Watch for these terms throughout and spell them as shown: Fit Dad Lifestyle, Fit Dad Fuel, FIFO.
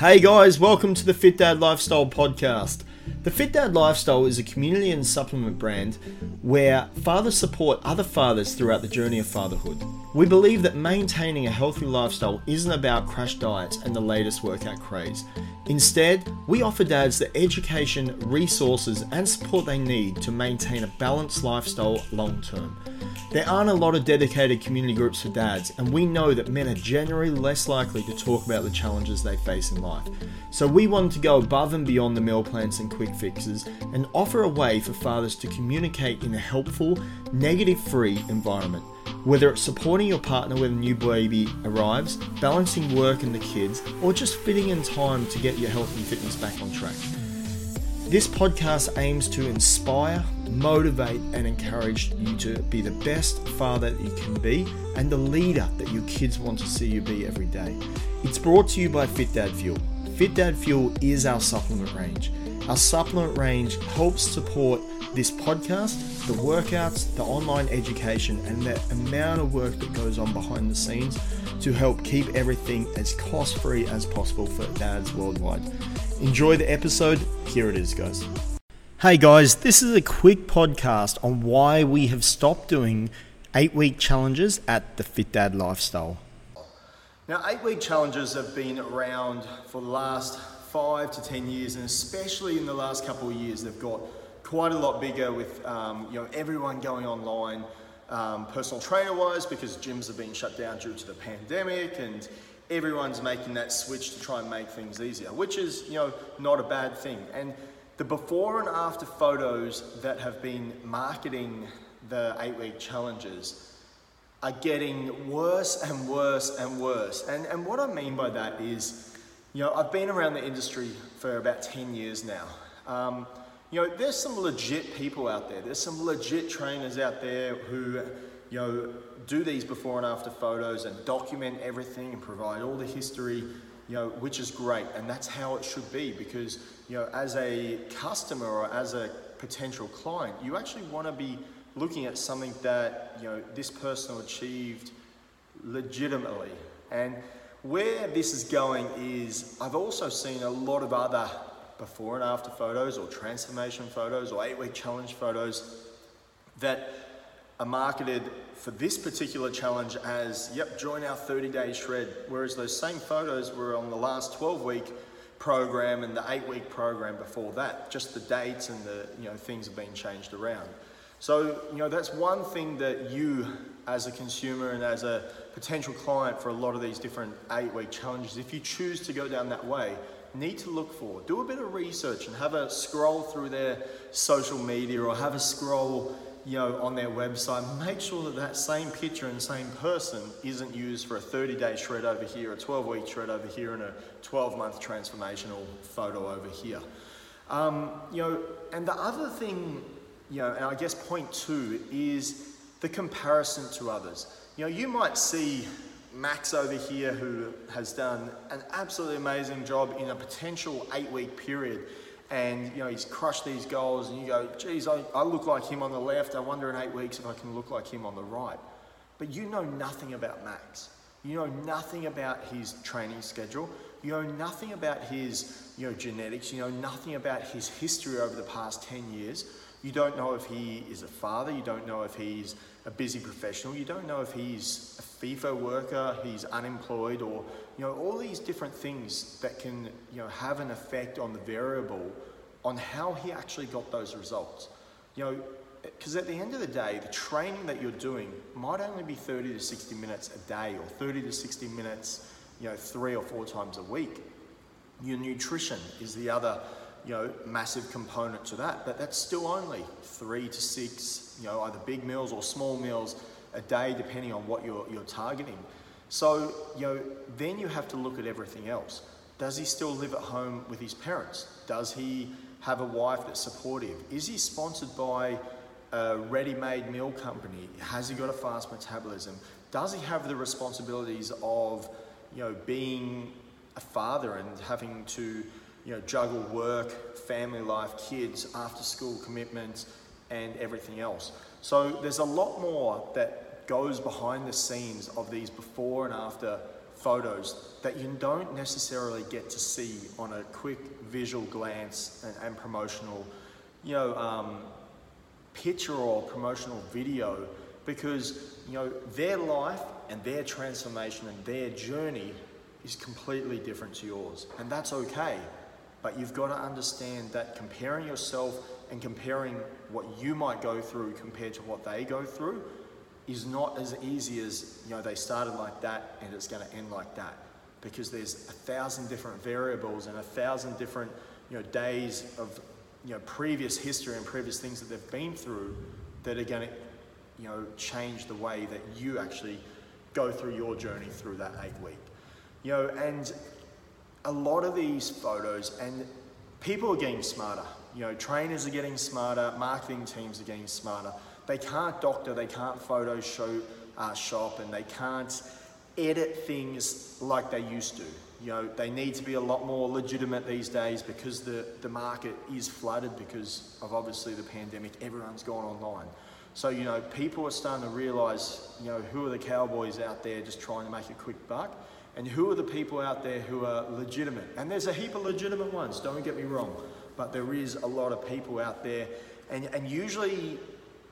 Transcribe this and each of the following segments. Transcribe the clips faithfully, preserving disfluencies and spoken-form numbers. Hey guys, welcome to the Fit Dad Lifestyle podcast. The Fit Dad Lifestyle is a community and supplement brand where fathers support other fathers throughout the journey of fatherhood. We believe that maintaining a healthy lifestyle isn't about crash diets and the latest workout craze. Instead, we offer dads the education, resources, and support they need to maintain a balanced lifestyle long term. There aren't a lot of dedicated community groups for dads, and we know that men are generally less likely to talk about the challenges they face in life. So we wanted to go above and beyond the meal plans and quick fixes and offer a way for fathers to communicate in a helpful, negative-free environment. Whether it's supporting your partner when a new baby arrives, balancing work and the kids, or just fitting in time to get your health and fitness back on track. This podcast aims to inspire, motivate, and encourage you to be the best father that you can be and the leader that your kids want to see you be every day. It's brought to you by Fit Dad Fuel. Fit Dad Fuel is our supplement range. Our supplement range helps support this podcast, the workouts, the online education, and the amount of work that goes on behind the scenes to help keep everything as cost-free as possible for dads worldwide. Enjoy the episode. Here it is, guys. Hey guys, this is a quick podcast on why we have stopped doing eight-week challenges at the Fit Dad Lifestyle. Now, eight-week challenges have been around for the last five to ten years, and especially in the last couple of years, they've got quite a lot bigger with um, you know everyone going online, um, personal trainer-wise, because gyms have been shut down due to the pandemic, and everyone's making that switch to try and make things easier, which is, you know, not a bad thing. And the before and after photos that have been marketing the eight-week challenges are getting worse and worse and worse. And and what I mean by that is, you know, I've been around the industry for about ten years now. Um, you know, there's some legit people out there. There's some legit trainers out there who, you know, do these before and after photos and document everything and provide all the history, you know, which is great. And that's how it should be, because, you know, as a customer or as a potential client, you actually want to be looking at something that, you know, this person achieved legitimately. And where this is going is, I've also seen a lot of other before and after photos or transformation photos or eight-week challenge photos that are marketed for this particular challenge as, yep, join our thirty-day shred, whereas those same photos were on the last twelve-week program and the eight-week program before that. Just the dates and the, you know, things have been changed around. So, you know, that's one thing that you, as a consumer and as a potential client for a lot of these different eight-week challenges, if you choose to go down that way, need to look for. Do a bit of research and have a scroll through their social media or have a scroll, you know, on their website. Make sure that that same picture and same person isn't used for a thirty-day shred over here, a twelve-week shred over here, and a twelve-month transformational photo over here. Um, you know, and the other thing, you know, and I guess point two is the comparison to others. You know, you might see Max over here who has done an absolutely amazing job in a potential eight-week period. And, you know, he's crushed these goals, and you go, geez, I, I look like him on the left. I wonder in eight weeks if I can look like him on the right. But you know nothing about Max. You know nothing about his training schedule. You know nothing about his, you know, genetics. You know nothing about his history over the past ten years. You don't know if he is a father. You don't know if he's a busy professional. You don't know if he's a FIFO worker, he's unemployed, or, you know, all these different things that can, you know, have an effect on the variable on how he actually got those results. You know, because at the end of the day, the training that you're doing might only be thirty to sixty minutes a day, or thirty to sixty minutes, you know, three or four times a week. Your nutrition is the other, you know, massive component to that, but that's still only three to six, you know, either big meals or small meals a day, depending on what you're you're targeting. So, you know, then you have to look at everything else. Does he still live at home with his parents? Does he have a wife that's supportive? Is he sponsored by a ready-made meal company? Has he got a fast metabolism? Does he have the responsibilities of, you know, being a father and having to, you know, juggle work, family life, kids, after school commitments, and everything else? So there's a lot more that goes behind the scenes of these before and after photos that you don't necessarily get to see on a quick visual glance and, and promotional, you know, um, picture or promotional video, because, you know, their life and their transformation and their journey is completely different to yours, and that's okay. But you've got to understand that comparing yourself and comparing what you might go through compared to what they go through is not as easy as, you know, they started like that and it's going to end like that, because there's a thousand different variables and a thousand different, you know, days of, you know, previous history and previous things that they've been through that are going to, you know, change the way that you actually go through your journey through that eight week. You know, and a lot of these photos, and people are getting smarter. You know, trainers are getting smarter, marketing teams are getting smarter. They can't doctor, they can't Photoshop, uh, shop, and they can't edit things like they used to. You know, they need to be a lot more legitimate these days, because the, the market is flooded because of obviously the pandemic, everyone's gone online. So, you know, people are starting to realize, you know, who are the cowboys out there just trying to make a quick buck? And who are the people out there who are legitimate? And there's a heap of legitimate ones, don't get me wrong, but there is a lot of people out there. And, and usually,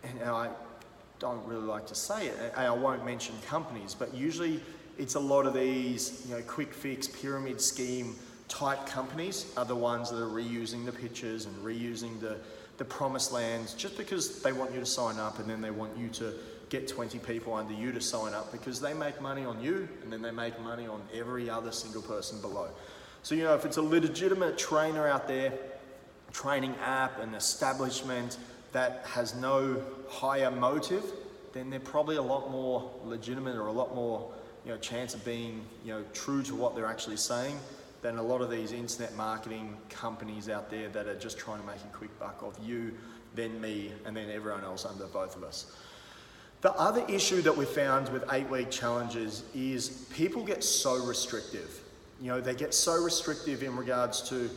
and I don't really like to say it, and I won't mention companies, but usually it's a lot of these, you know, quick fix, pyramid scheme type companies are the ones that are reusing the pictures and reusing the, the promised lands, just because they want you to sign up, and then they want you to get twenty people under you to sign up, because they make money on you, and then they make money on every other single person below. So, you know, if it's a legitimate trainer out there, training app, an establishment that has no higher motive, then they're probably a lot more legitimate, or a lot more, you know, chance of being, you know, true to what they're actually saying, than a lot of these internet marketing companies out there that are just trying to make a quick buck of you, then me, and then everyone else under both of us. The other issue that we found with eight-week challenges is people get so restrictive. You know, they get so restrictive in regards to,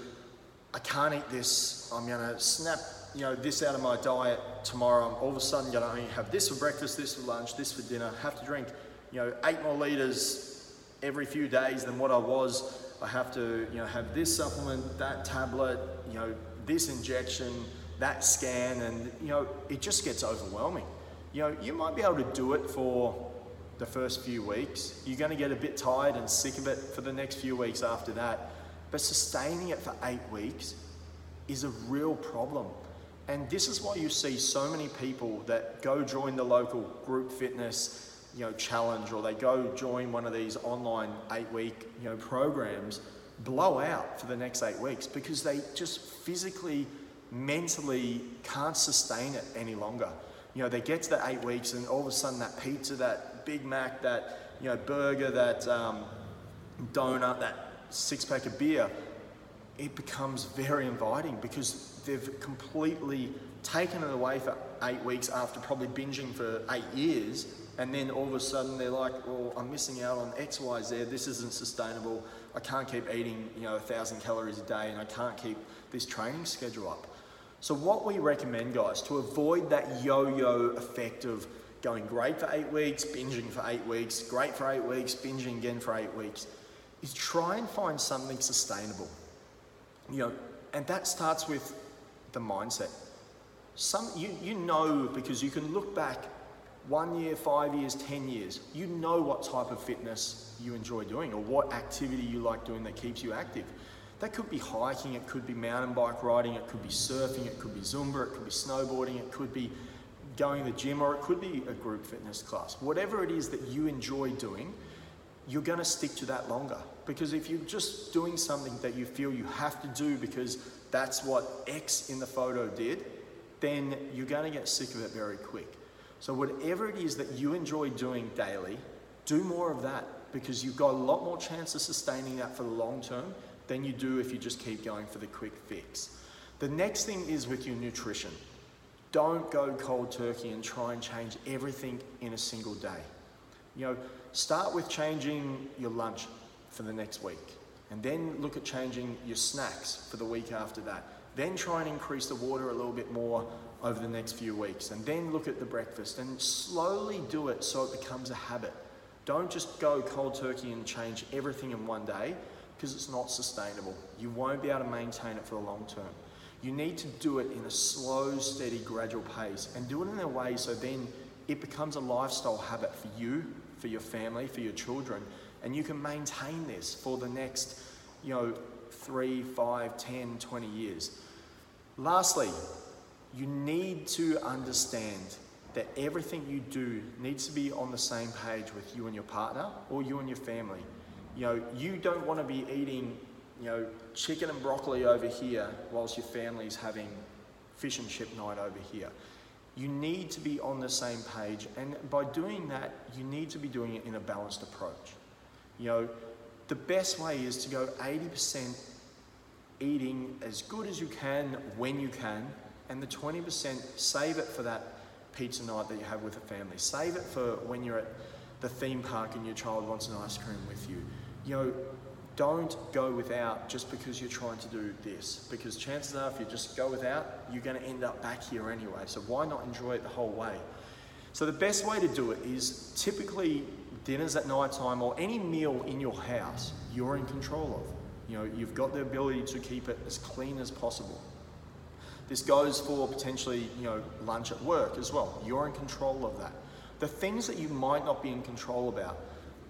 I can't eat this, I'm gonna snap, you know, this out of my diet tomorrow, I'm all of a sudden gonna only have this for breakfast, this for lunch, this for dinner, have to drink, you know, eight more liters every few days than what I was, I have to, you know, have this supplement, that tablet, you know, this injection, that scan, and, you know, it just gets overwhelming. You know, you might be able to do it for the first few weeks. You're going to get a bit tired and sick of it for the next few weeks after that. But sustaining it for eight weeks is a real problem. And this is why you see so many people that go join the local group fitness, you know, challenge, or they go join one of these online eight-week, you know, programs, blow out for the next eight weeks because they just physically, mentally can't sustain it any longer. You know, they get to the eight weeks and all of a sudden that pizza, that Big Mac, that, you know, burger, that um, donut, that six pack of beer, it becomes very inviting because they've completely taken it away for eight weeks after probably binging for eight years. And then all of a sudden they're like, well, I'm missing out on X, Y, Z. This isn't sustainable. I can't keep eating, you know, a thousand calories a day, and I can't keep this training schedule up. So what we recommend, guys, to avoid that yo-yo effect of going great for eight weeks, binging for eight weeks, great for eight weeks, binging again for eight weeks, is try and find something sustainable. You know, and that starts with the mindset. Some you, you know, because you can look back one year, five years, ten years, you know what type of fitness you enjoy doing, or what activity you like doing that keeps you active. That could be hiking, it could be mountain bike riding, it could be surfing, it could be Zumba, it could be snowboarding, it could be going to the gym, or it could be a group fitness class. Whatever it is that you enjoy doing, you're gonna stick to that longer. Because if you're just doing something that you feel you have to do because that's what X in the photo did, then you're gonna get sick of it very quick. So whatever it is that you enjoy doing daily, do more of that, because you've got a lot more chance of sustaining that for the long term than you do if you just keep going for the quick fix. The next thing is with your nutrition. Don't go cold turkey and try and change everything in a single day. You know, start with changing your lunch for the next week, and then look at changing your snacks for the week after that. Then try and increase the water a little bit more over the next few weeks, and then look at the breakfast, and slowly do it so it becomes a habit. Don't just go cold turkey and change everything in one day, because it's not sustainable. You won't be able to maintain it for the long term. You need to do it in a slow, steady, gradual pace, and do it in a way so then it becomes a lifestyle habit for you, for your family, for your children, and you can maintain this for the next, you know, three, five, ten, twenty years. Lastly, you need to understand that everything you do needs to be on the same page with you and your partner, or you and your family. You know, you don't want to be eating, you know, chicken and broccoli over here whilst your family's having fish and chip night over here. You need to be on the same page, and by doing that, you need to be doing it in a balanced approach. You know, the best way is to go eighty percent eating as good as you can when you can, and the twenty percent save it for that pizza night that you have with the family. Save it for when you're at the theme park and your child wants an ice cream with you. You know, don't go without just because you're trying to do this, because chances are if you just go without, you're gonna end up back here anyway. So why not enjoy it the whole way? So the best way to do it is typically dinners at night time, or any meal in your house, you're in control of. You know, you've got the ability to keep it as clean as possible. This goes for potentially, you know, lunch at work as well. You're in control of that. The things that you might not be in control about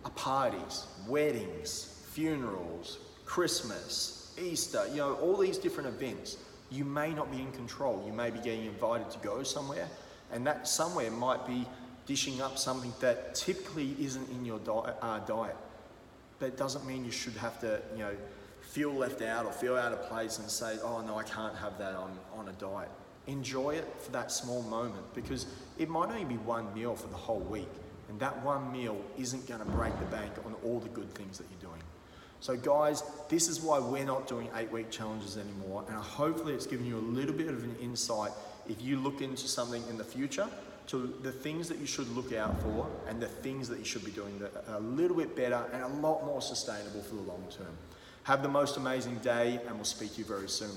are parties, weddings, funerals, Christmas, Easter, you know, all these different events. You may not be in control. You may be getting invited to go somewhere, and that somewhere might be dishing up something that typically isn't in your di- uh, diet. That doesn't mean you should have to, you know, feel left out or feel out of place and say, oh no, I can't have that, I'm on a diet. Enjoy it for that small moment, because it might only be one meal for the whole week, and that one meal isn't gonna break the bank on all the good things that you're doing. So guys, this is why we're not doing eight week challenges anymore, and hopefully it's given you a little bit of an insight if you look into something in the future, to the things that you should look out for and the things that you should be doing that are a little bit better and a lot more sustainable for the long term. Have the most amazing day, and we'll speak to you very soon.